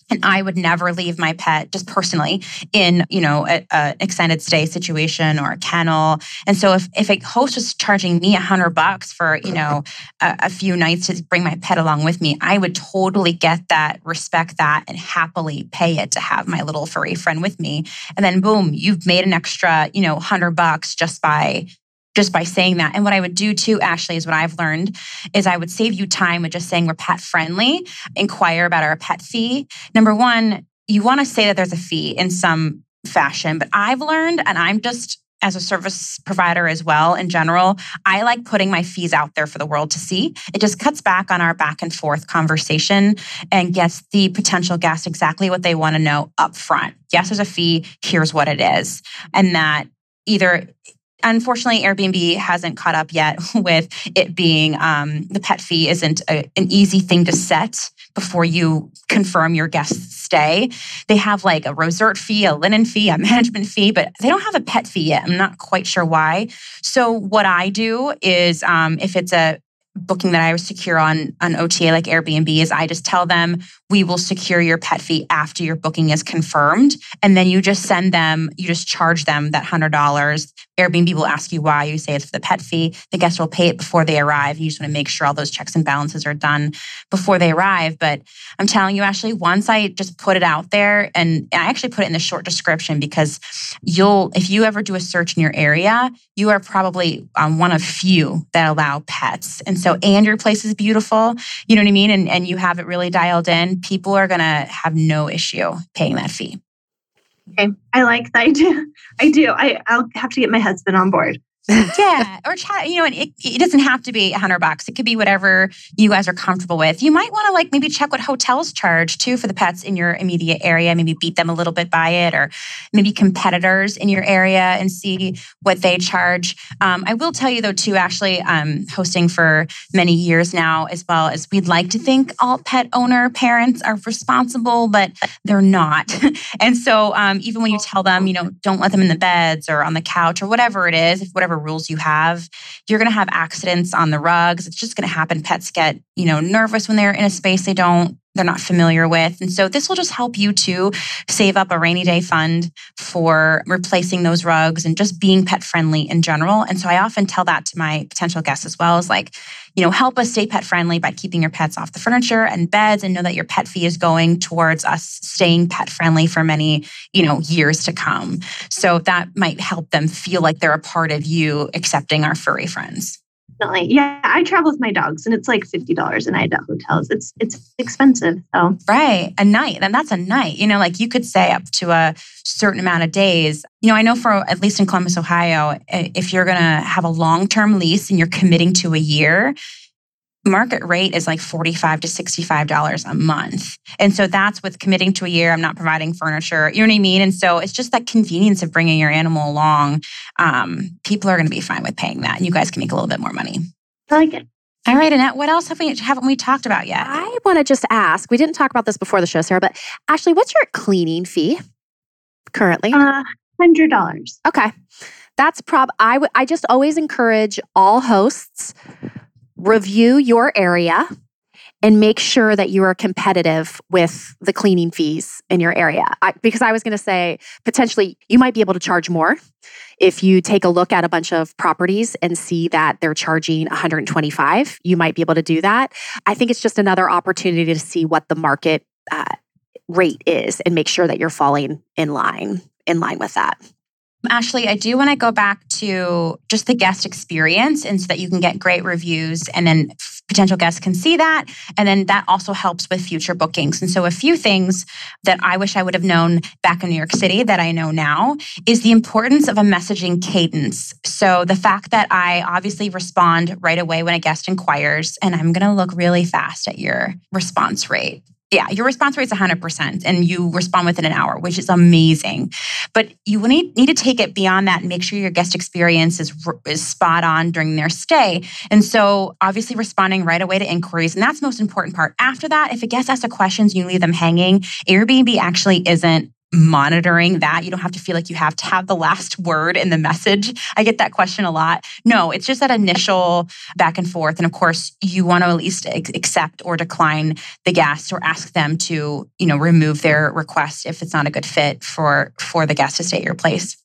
And I would never leave my pet just personally in, you know, an extended stay situation or a kennel. And so if a host was charging me $100 for, you know, a few nights to bring my pet along with me, I would totally get that, respect that, and happily pay it to have my little furry friend with me. And then boom, you've made an extra, you know, $100 just by saying that. And what I would do too, Ashley, is what I've learned is I would save you time with just saying we're pet friendly, inquire about our pet fee. Number one, you want to say that there's a fee in some fashion, but I've learned, and I'm just as a service provider as well in general, I like putting my fees out there for the world to see. It just cuts back on our back and forth conversation and gets the potential guest exactly what they want to know up front. Yes, there's a fee. Here's what it is. And that either... Unfortunately, Airbnb hasn't caught up yet with it being the pet fee isn't an easy thing to set before you confirm your guest's stay. They have like a rosette fee, a linen fee, a management fee, but they don't have a pet fee yet. I'm not quite sure why. So what I do is if it's a booking that I was secure on an OTA like Airbnb is I just tell them, we will secure your pet fee after your booking is confirmed. And then you just charge them that $100. Airbnb will ask you why. You say it's for the pet fee. The guest will pay it before they arrive. You just want to make sure all those checks and balances are done before they arrive. But I'm telling you, Ashley, once I just put it out there, and I actually put it in the short description because if you ever do a search in your area, you are probably one of few that allow pets. And your place is beautiful, you know what I mean? And you have it really dialed in, people are going to have no issue paying that fee. Okay. I like that idea. I do. I'll have to get my husband on board. Yeah. Or chat, you know, and it doesn't have to be $100. It could be whatever you guys are comfortable with. You might want to like maybe check what hotels charge too for the pets in your immediate area, maybe beat them a little bit by it, or maybe competitors in your area and see what they charge. I will tell you though too, Ashley, hosting for many years now as well as we'd like to think all pet owner parents are responsible, but they're not. And so even when you tell them, you know, don't let them in the beds or on the couch or whatever it is, whatever rules you have, you're going to have accidents on the rugs. It's just going to happen. Pets get, you know, nervous when they're in a space they're not familiar with. And so this will just help you to save up a rainy day fund for replacing those rugs and just being pet friendly in general. And so I often tell that to my potential guests as well, is like, you know, help us stay pet friendly by keeping your pets off the furniture and beds, and know that your pet fee is going towards us staying pet friendly for many, you know, years to come. So that might help them feel like they're a part of you accepting our furry friends. Definitely. Yeah, I travel with my dogs and it's like $50 a night at hotels. It's expensive. So. Right. A night. And that's a night. You know, like you could say up to a certain amount of days. You know, I know for at least in Columbus, Ohio, if you're going to have a long-term lease and you're committing to a year, market rate is like $45 to $65 a month. And so that's with committing to a year. I'm not providing furniture. You know what I mean? And so it's just that convenience of bringing your animal along. People are going to be fine with paying that. And you guys can make a little bit more money. I like it. All right, Annette, what else haven't we talked about yet? I want to just ask, we didn't talk about this before the show, Sarah, but Ashley, what's your cleaning fee currently? $100. Okay. That's I just always encourage all hosts, review your area and make sure that you are competitive with the cleaning fees in your area. Because I was going to say, potentially, you might be able to charge more if you take a look at a bunch of properties and see that they're charging $125. You might be able to do that. I think it's just another opportunity to see what the market rate is and make sure that you're falling in line with that. Ashley, I do want to go back to just the guest experience, and so that you can get great reviews and then potential guests can see that. And then that also helps with future bookings. And so a few things that I wish I would have known back in New York City that I know now is the importance of a messaging cadence. So the fact that I obviously respond right away when a guest inquires, and I'm going to look really fast at your response rate. Yeah, your response rate's 100% and you respond within an hour, which is amazing. But you need to take it beyond that and make sure your guest experience is spot on during their stay. And so obviously responding right away to inquiries, and that's the most important part. After that, if a guest asks a question, you leave them hanging. Airbnb actually isn't monitoring that. You don't have to feel like you have to have the last word in the message. I get that question a lot. No, it's just that initial back and forth. And of course, you want to at least accept or decline the guest or ask them to, remove their request if it's not a good fit for the guest to stay at your place.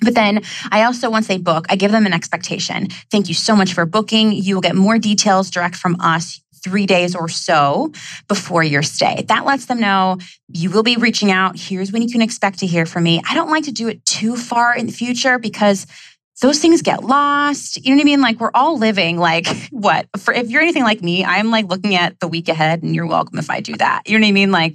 But then I also, once they book, I give them an expectation. Thank you so much for booking. You will get more details direct from us 3 days or so before your stay. That lets them know you will be reaching out. Here's when you can expect to hear from me. I don't like to do it too far in the future because those things get lost. You know what I mean? Like we're all living if you're anything like me, I'm like looking at the week ahead and you're welcome if I do that. You know what I mean?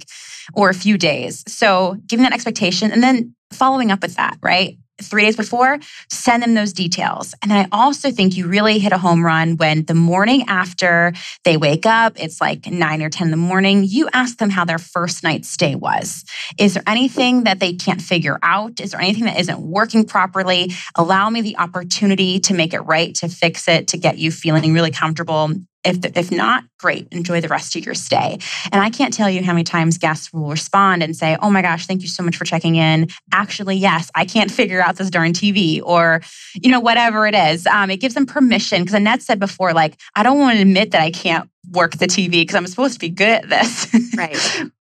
Or a few days. So giving that expectation and then following up with that, right? 3 days before, send them those details. And then I also think you really hit a home run when the morning after they wake up, it's like 9 or 10 in the morning, you ask them how their first night's stay was. Is there anything that they can't figure out? Is there anything that isn't working properly? Allow me the opportunity to make it right, to fix it, to get you feeling really comfortable. If not, great. Enjoy the rest of your stay. And I can't tell you how many times guests will respond and say, oh my gosh, thank you so much for checking in. Actually, yes, I can't figure out this darn TV or, whatever it is. It gives them permission. Because Annette said before, I don't want to admit that I can't work the TV because I'm supposed to be good at this. Right.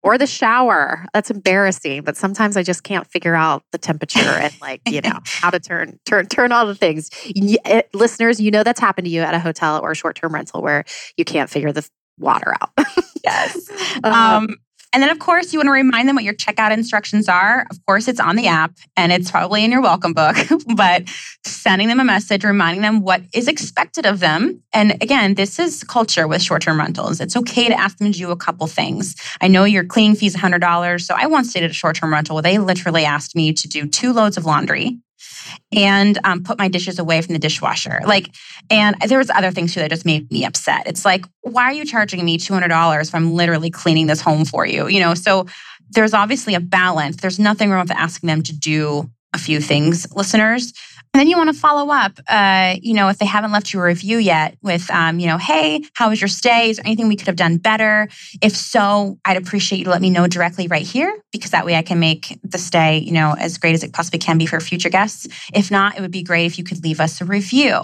Or the shower. That's embarrassing. But sometimes I just can't figure out the temperature and how to turn all the things. Listeners, that's happened to you at a hotel or a short-term rental where you can't figure the water out. Yes. And then, of course, you want to remind them what your checkout instructions are. Of course, it's on the app and it's probably in your welcome book, but sending them a message, reminding them what is expected of them. And again, this is culture with short-term rentals. It's okay to ask them to do a couple things. I know your cleaning fee is $100. So I once stayed at a short-term rental where they literally asked me to do 2 loads of laundry and put my dishes away from the dishwasher. And there was other things too that just made me upset. It's like, why are you charging me $200 if I'm literally cleaning this home for you? So there's obviously a balance. There's nothing wrong with asking them to do a few things, listeners. And then you want to follow up, if they haven't left you a review yet with, hey, how was your stay? Is there anything we could have done better? If so, I'd appreciate you to let me know directly right here because that way I can make the stay, as great as it possibly can be for future guests. If not, it would be great if you could leave us a review.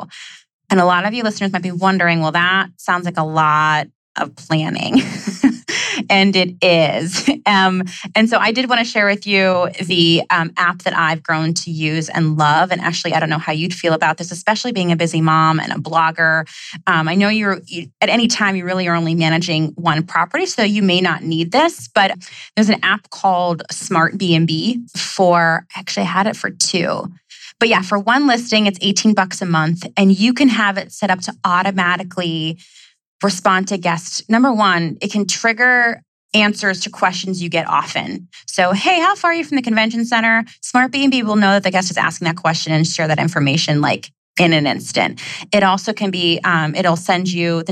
And a lot of you listeners might be wondering, well, that sounds like a lot of planning. And it is. And so I did want to share with you the app that I've grown to use and love. And Ashley, I don't know how you'd feel about this, especially being a busy mom and a blogger. I know at any time, you really are only managing one property, so you may not need this, but there's an app called Smart B&B I had it for 2. But yeah, for one listing, it's $18 a month and you can have it set up to automatically respond to guests. Number one, it can trigger answers to questions you get often. So, hey, how far are you from the convention center? Smart B&B will know that the guest is asking that question and share that information in an instant. It also can be, it'll send you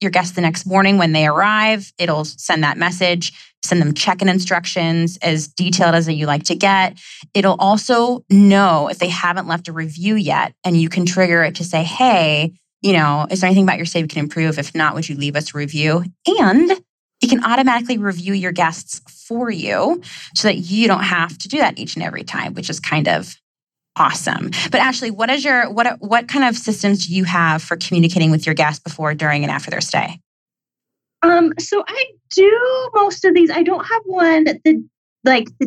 your guest the next morning when they arrive. It'll send that message, send them check-in instructions as detailed as you like to get. It'll also know if they haven't left a review yet, and you can trigger it to say, hey, is there anything about your stay we can improve? If not, would you leave us a review? And it can automatically review your guests for you so that you don't have to do that each and every time, which is kind of awesome. But Ashley, what kind of systems do you have for communicating with your guests before, during, and after their stay? So I do most of these. I don't have one the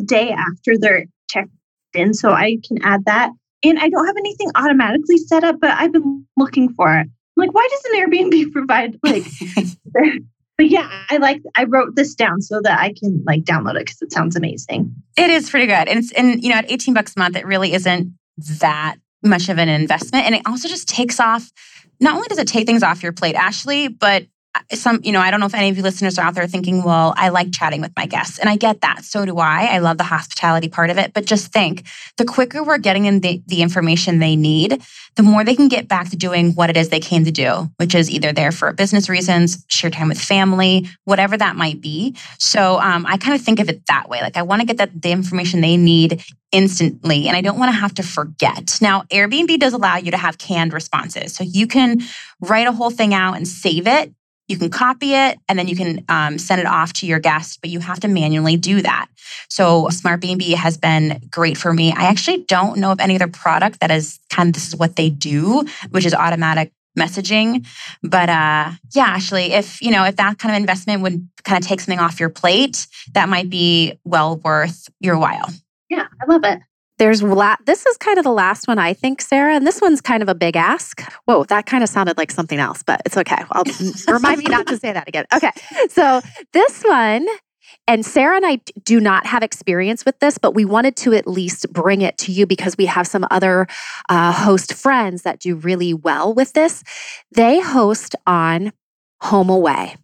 day after they're checked in, so I can add that. And I don't have anything automatically set up, but I've been looking for it. I'm like, why doesn't Airbnb provide But yeah, I wrote this down so that I can download it because it sounds amazing. It is pretty good. And it's at $18 a month, it really isn't that much of an investment. And it also just takes off, not only does it take things off your plate, Ashley, but I don't know if any of you listeners are out there thinking, well, I like chatting with my guests. And I get that. So do I. I love the hospitality part of it. But just think, the quicker we're getting them the information they need, the more they can get back to doing what it is they came to do, which is either there for business reasons, share time with family, whatever that might be. So I kind of think of it that way. Like, I want to get the information they need instantly, and I don't want to have to forget. Now, Airbnb does allow you to have canned responses. So you can write a whole thing out and save it. You can copy it, and then you can send it off to your guest, but you have to manually do that. So Smart B&B has been great for me. I actually don't know of any other product that is kind of, this is what they do, which is automatic messaging. But Ashley, if that kind of investment would kind of take something off your plate, that might be well worth your while. Yeah, I love it. This is kind of the last one, I think, Sarah. And this one's kind of a big ask. Whoa, that kind of sounded like something else, but it's okay. I'll remind me not to say that again. Okay. So this one, and Sarah and I do not have experience with this, but we wanted to at least bring it to you because we have some other host friends that do really well with this. They host on HomeAway,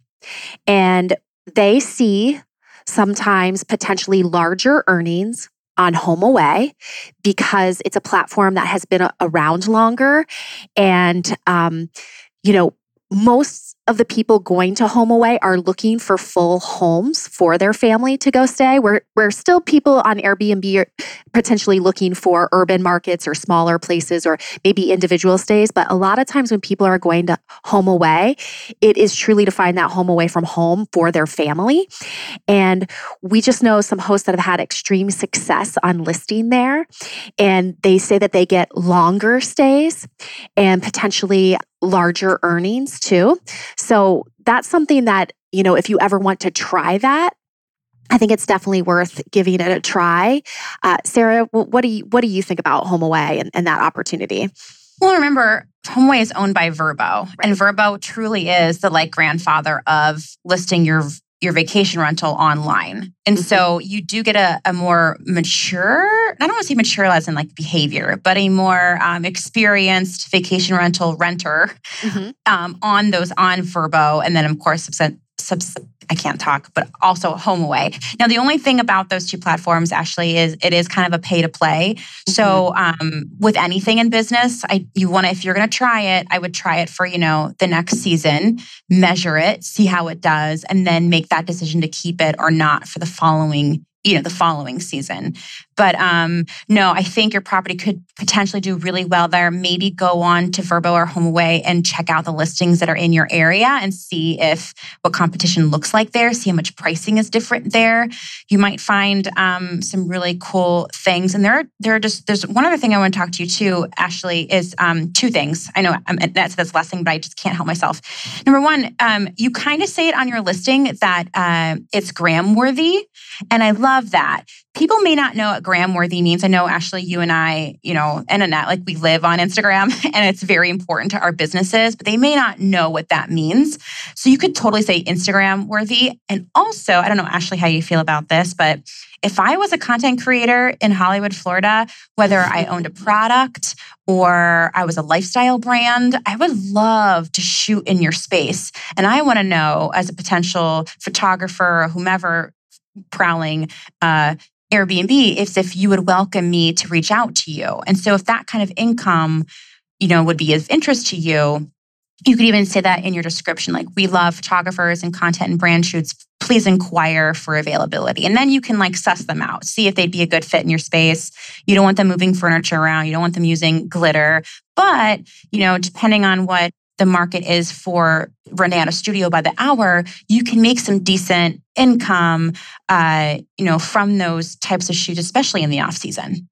and they see sometimes potentially larger earnings on HomeAway because it's a platform that has been around longer. And, most of the people going to HomeAway are looking for full homes for their family to go stay. We're still people on Airbnb are potentially looking for urban markets or smaller places or maybe individual stays. But a lot of times when people are going to HomeAway, it is truly to find that home away from home for their family. And we just know some hosts that have had extreme success on listing there. And they say that they get longer stays and potentially larger earnings too. So that's something that, if you ever want to try that, I think it's definitely worth giving it a try. Sarah, what do you think about HomeAway and that opportunity? Well, remember, HomeAway is owned by Vrbo, right? And Vrbo truly is the grandfather of listing your vacation rental online. And so you do get a more mature, I don't want to say mature as in behavior, but a more experienced vacation rental renter on Vrbo. And then of course, I can't talk, but also HomeAway. Now, the only thing about those two platforms, Ashley, is it is kind of a pay to play. Mm-hmm. So with anything in business, if you're going to try it, I would try it for, the next season, measure it, see how it does, and then make that decision to keep it or not for the following season. But no, I think your property could potentially do really well there. Maybe go on to Vrbo or HomeAway and check out the listings that are in your area and see what competition looks like there, see how much pricing is different there. You might find some really cool things. And there's one other thing I want to talk to you too, Ashley, is two things. I know that's the last thing, but I just can't help myself. Number one, you kind of say it on your listing that it's gram-worthy. And I love that. People may not know what gram-worthy means. I know, Ashley, you and I, and Annette, we live on Instagram and it's very important to our businesses, but they may not know what that means. So you could totally say Instagram-worthy. And also, I don't know, Ashley, how you feel about this, but if I was a content creator in Hollywood, Florida, whether I owned a product or I was a lifestyle brand, I would love to shoot in your space. And I want to know, as a potential photographer or whomever prowling Airbnb, if you would welcome me to reach out to you. And so if that kind of income, would be of interest to you, you could even say that in your description, we love photographers and content and brand shoots. Please inquire for availability. And then you can suss them out, see if they'd be a good fit in your space. You don't want them moving furniture around. You don't want them using glitter. But, depending on what the market is for renting out a studio by the hour, you can make some decent income, from those types of shoots, especially in the off season.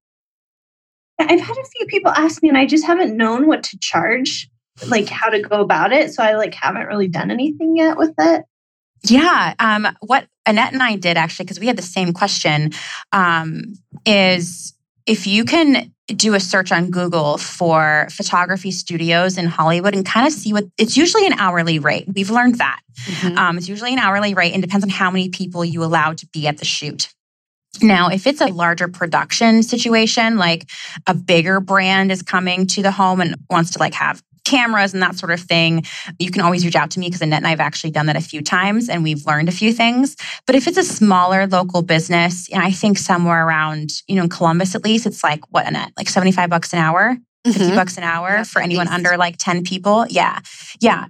I've had a few people ask me, and I just haven't known what to charge, how to go about it. So I haven't really done anything yet with it. Yeah. What Annette and I did actually, because we had the same question, is if you can do a search on Google for photography studios in Hollywood and kind of see it's usually an hourly rate. We've learned that. Mm-hmm. It's usually an hourly rate and depends on how many people you allow to be at the shoot. Now, if it's a larger production situation, a bigger brand is coming to the home and wants to have cameras and that sort of thing, you can always reach out to me because Annette and I have actually done that a few times and we've learned a few things. But if it's a smaller local business, and I think somewhere around, in Columbus at least, it's like, what, Annette, like $75 an hour, $50 an hour for anyone under like 10 people. Yeah. Yeah.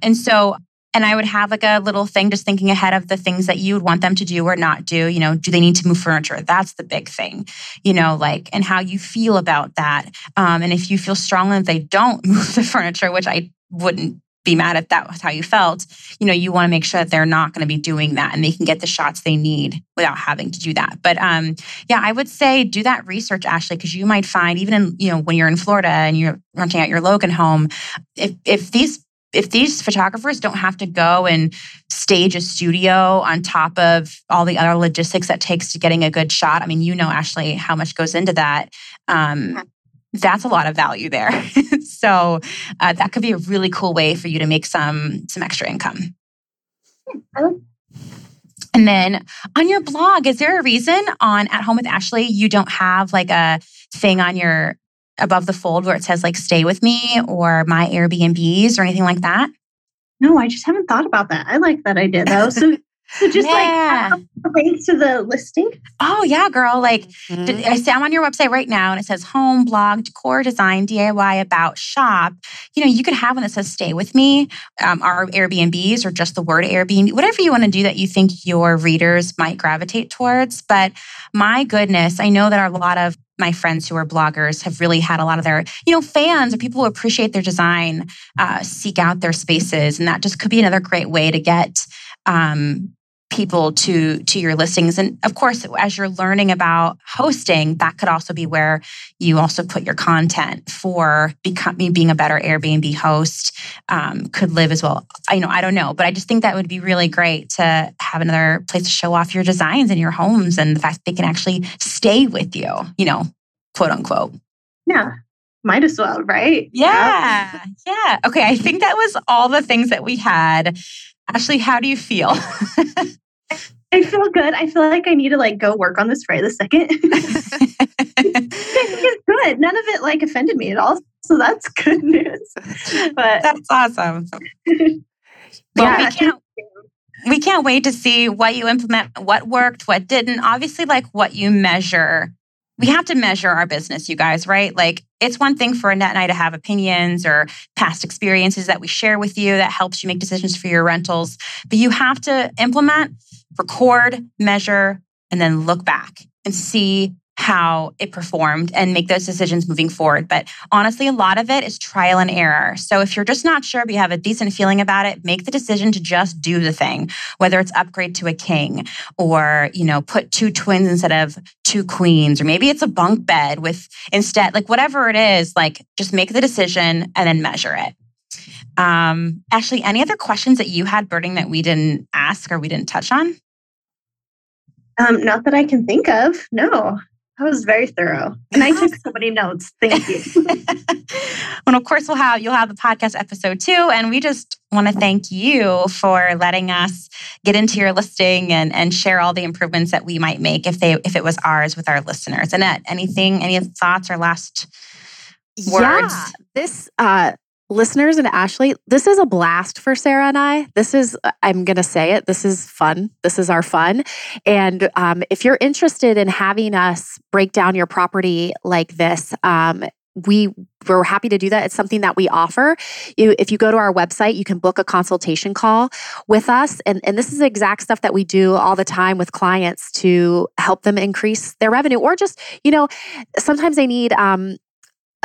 And I would have like a little thing just thinking ahead of the things that you would want them to do or not do. Do they need to move furniture? That's the big thing, and how you feel about that. And if you feel strongly that they don't move the furniture, which I wouldn't be mad at that with how you felt, you want to make sure that they're not going to be doing that and they can get the shots they need without having to do that. But I would say do that research, Ashley, because you might find even in, when you're in Florida and you're renting out your Logan home, if these photographers don't have to go and stage a studio on top of all the other logistics that takes to getting a good shot. Ashley, how much goes into that. That's a lot of value there. So that could be a really cool way for you to make some extra income. And then on your blog, is there a reason on At Home with Ashley, you don't have like a thing on your above the fold where it says like stay with me or my Airbnbs or anything like that? No, I just haven't thought about that. I like that idea though. So just like links to the listing. Oh yeah, girl. I'm on your website right now and it says home, blog, decor, design, DIY, about, shop. You could have one that says stay with me, our Airbnbs or just the word Airbnb, whatever you want to do that you think your readers might gravitate towards. But my goodness, I know that a lot of my friends who are bloggers have really had a lot of their, fans or people who appreciate their design seek out their spaces. And that just could be another great way to get people to your listings. And of course, as you're learning about hosting, that could also be where you also put your content for being a better Airbnb host could live as well. I don't know, but I just think that would be really great to have another place to show off your designs and your homes and the fact that they can actually stay with you, quote unquote. Yeah. Might as well, right? Yeah. Yeah. Okay. I think that was all the things that we had. Ashley, how do you feel? I feel good. I feel like I need to go work on this right this second. It's good. None of it offended me at all. So that's good news. But that's awesome. Well, we can't wait to see what you implement, what worked, what didn't. Obviously, what you measure. We have to measure our business, you guys, right? It's one thing for Annette and I to have opinions or past experiences that we share with you that helps you make decisions for your rentals. But you have to implement, record, measure, and then look back and see how it performed and make those decisions moving forward. But honestly, a lot of it is trial and error. So if you're just not sure, but you have a decent feeling about it, make the decision to just do the thing, whether it's upgrade to a king or, put 2 twins instead of 2 queens, or maybe it's a bunk bed with instead, whatever it is, just make the decision and then measure it. Ashley, any other questions that you had burning that we didn't ask or we didn't touch on? Not that I can think of. No. That was very thorough. And I took so many notes. Thank you. And of course, you'll have the podcast episode too. And we just want to thank you for letting us get into your listing and share all the improvements that we might make if it was ours with our listeners. Annette, any thoughts or last words? Yeah, this listeners and Ashley, this is a blast for Sarah and I. I'm going to say it, this is fun. This is our fun. And if you're interested in having us break down your property like this, we're happy to do that. It's something that we offer. If you go to our website, you can book a consultation call with us. And this is the exact stuff that we do all the time with clients to help them increase their revenue. Or just, sometimes they need... a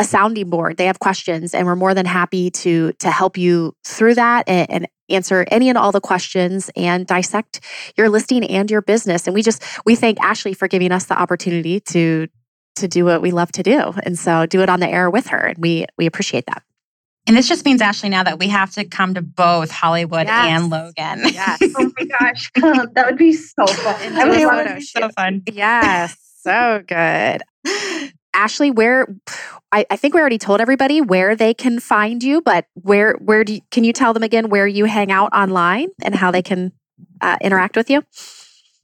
sounding board. They have questions and we're more than happy to help you through that and answer any and all the questions and dissect your listing and your business. And we thank Ashley for giving us the opportunity to do what we love to do. And so do it on the air with her. And we appreciate that. And this just means, Ashley, now that we have to come to both Hollywood and Logan. Yes. Oh my gosh. That would be so fun. That would be so fun. Yes. So good. Ashley, I think we already told everybody where they can find you, but can you tell them again where you hang out online and how they can interact with you?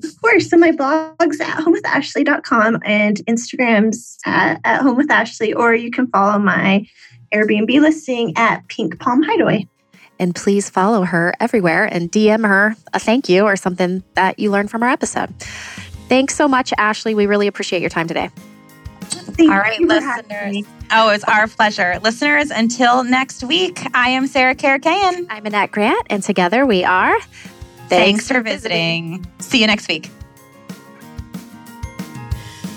Of course. So my blog's at homewithashley.com and Instagram's at homewithashley, or you can follow my Airbnb listing at Pink Palm Hideaway. And please follow her everywhere and DM her a thank you or something that you learned from our episode. Thanks so much, Ashley. We really appreciate your time today. Thank All right, listeners. Oh, it's our pleasure. Listeners, until next week, I am Sarah Karakayan. I'm Annette Grant, and together we are... Thanks for visiting. See you next week.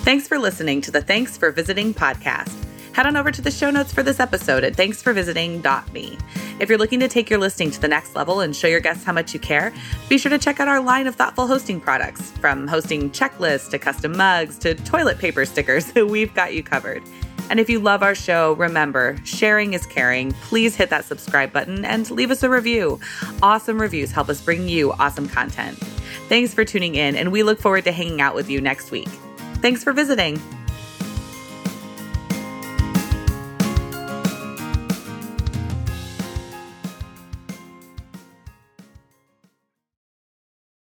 Thanks for listening to the Thanks for Visiting podcast. Head on over to the show notes for this episode at thanksforvisiting.me. If you're looking to take your listing to the next level and show your guests how much you care, be sure to check out our line of thoughtful hosting products. From hosting checklists to custom mugs to toilet paper stickers, we've got you covered. And if you love our show, remember, sharing is caring. Please hit that subscribe button and leave us a review. Awesome reviews help us bring you awesome content. Thanks for tuning in, and we look forward to hanging out with you next week. Thanks for visiting.